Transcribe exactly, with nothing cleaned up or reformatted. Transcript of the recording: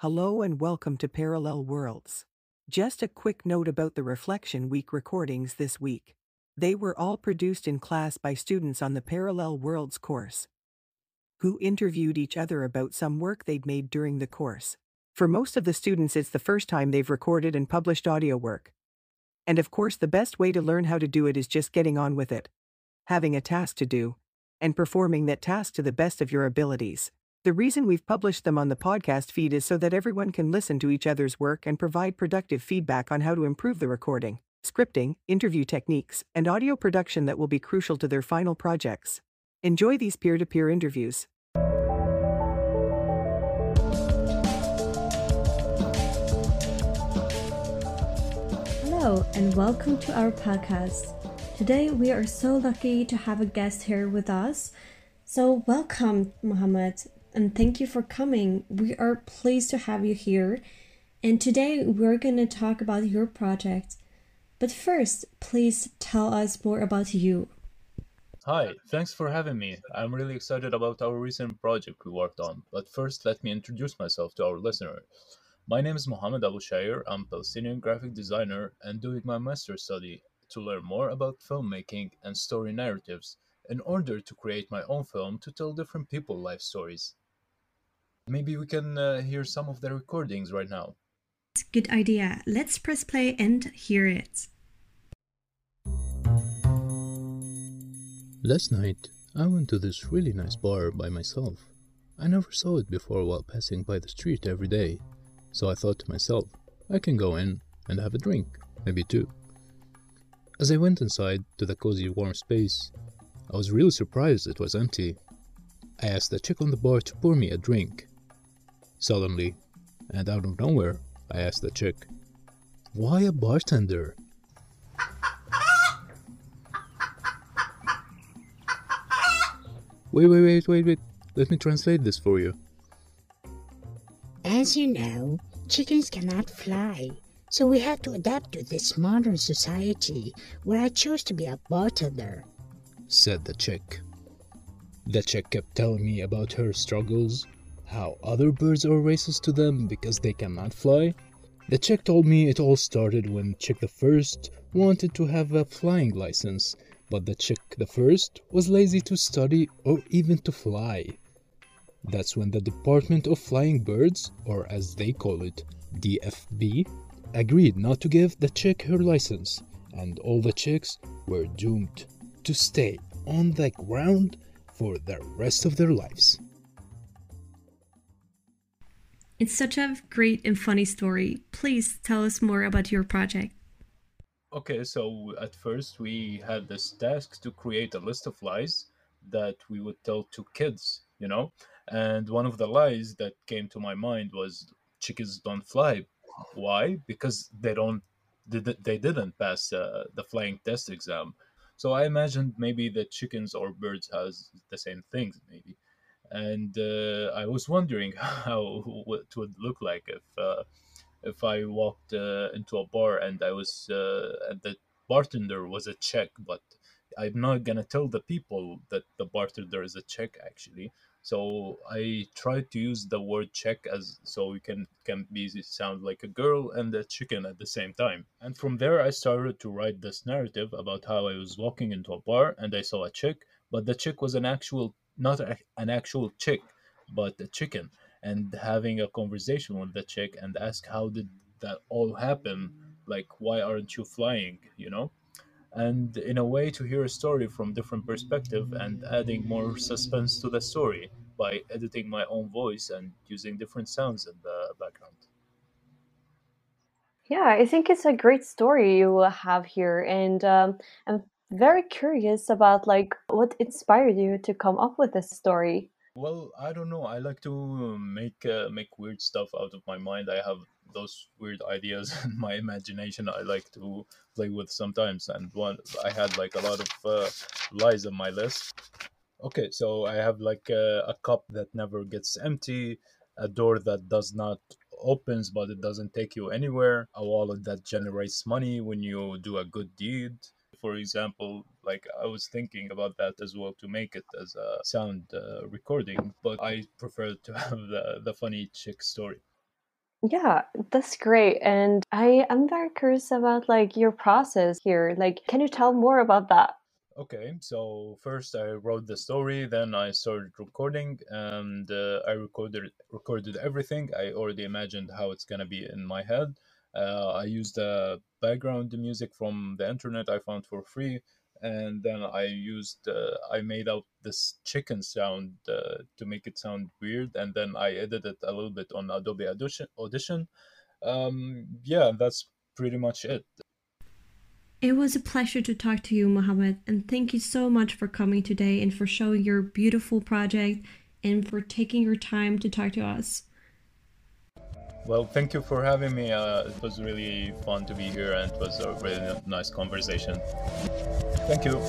Hello and welcome to Parallel Worlds. Just a quick note about the Reflection Week recordings this week. They were all produced in class by students on the Parallel Worlds course, who interviewed each other about some work they'd made during the course. For most of the students, it's the first time they've recorded and published audio work. And of course, the best way to learn how to do it is just getting on with it, having a task to do, and performing that task to the best of your abilities. The reason we've published them on the podcast feed is so that everyone can listen to each other's work and provide productive feedback on how to improve the recording, scripting, interview techniques, and audio production that will be crucial to their final projects. Enjoy these peer-to-peer interviews. Hello, and welcome to our podcast. Today, we are so lucky to have a guest here with us. So welcome, Mohammed. And thank you for coming. We are pleased to have you here. And today we're going to talk about your project. But first, please tell us more about you. Hi, thanks for having me. I'm really excited about our recent project we worked on. But first, let me introduce myself to our listener. My name is Mohammed Abu Shayer. I'm a Palestinian graphic designer and doing my master's study to learn more about filmmaking and story narratives in order to create my own film to tell different people's life stories. Maybe we can uh, hear some of the recordings right now. Good idea. Let's press play and hear it. Last night, I went to this really nice bar by myself. I never saw it before while passing by the street every day. So I thought to myself, I can go in and have a drink, maybe two. As I went inside to the cozy warm space, I was really surprised it was empty. I asked the chick on the bar to pour me a drink. Suddenly, and out of nowhere, I asked the chick, "Why a bartender?" Wait, wait, wait, wait, wait. Let me translate this for you. As you know, chickens cannot fly, so we have to adapt to this modern society where I chose to be a bartender, said the chick. The chick kept telling me about her struggles, how other birds are racist to them because they cannot fly. The chick told me it all started when Chick the First wanted to have a flying license, but the Chick the First was lazy to study or even to fly. That's when the Department of Flying Birds, or as they call it, D F B, agreed not to give the chick her license, and all the chicks were doomed to stay on the ground for the rest of their lives. It's such a great and funny story. Please tell us more about your project. Okay, so at first we had this task to create a list of lies that we would tell to kids, you know? And one of the lies that came to my mind was chickens don't fly. Why? Because they don't, they didn't pass uh, the flying test exam. So I imagined maybe that chickens or birds has the same things, maybe. And uh, I was wondering how it would look like if uh, if I walked uh, into a bar and I was uh, the bartender was a Czech, but I'm not gonna tell the people that the bartender is a Czech actually. So I tried to use the word Czech as so we can can be sound like a girl and a chicken at the same time. And from there I started to write this narrative about how I was walking into a bar and I saw a Czech, but the Czech was an actual. Not a, an actual chick, but a chicken, and having a conversation with the chick and ask how did that all happen, like why aren't you flying, you know, and in a way to hear a story from different perspective and adding more suspense to the story by editing my own voice and using different sounds in the background. Yeah, I think it's a great story you have here, and um, and. Very curious about like what inspired you to come up with this story. Well, I don't know. I like to make uh, make weird stuff out of my mind. I have those weird ideas in my imagination. I like to play with sometimes. And one, I had like a lot of uh, lies on my list. Okay, so I have like a, a cup that never gets empty, a door that does not opens but it doesn't take you anywhere, a wallet that generates money when you do a good deed. For example, like I was thinking about that as well to make it as a sound uh, recording, but I prefer to have the, the funny chick story. Yeah, that's great. And I am very curious about like your process here. Like, can you tell more about that? Okay, so first I wrote the story, then I started recording, and uh, I recorded recorded everything. I already imagined how it's gonna be in my head. Uh, I used uh, background music from the internet I found for free, and then I used uh, I made out this chicken sound uh, to make it sound weird, and then I edited a little bit on Adobe Audition. Audition, um, yeah, that's pretty much it. It was a pleasure to talk to you, Mohammed, and thank you so much for coming today and for showing your beautiful project and for taking your time to talk to us. Well, thank you for having me. Uh, it was really fun to be here and it was a really nice conversation. Thank you.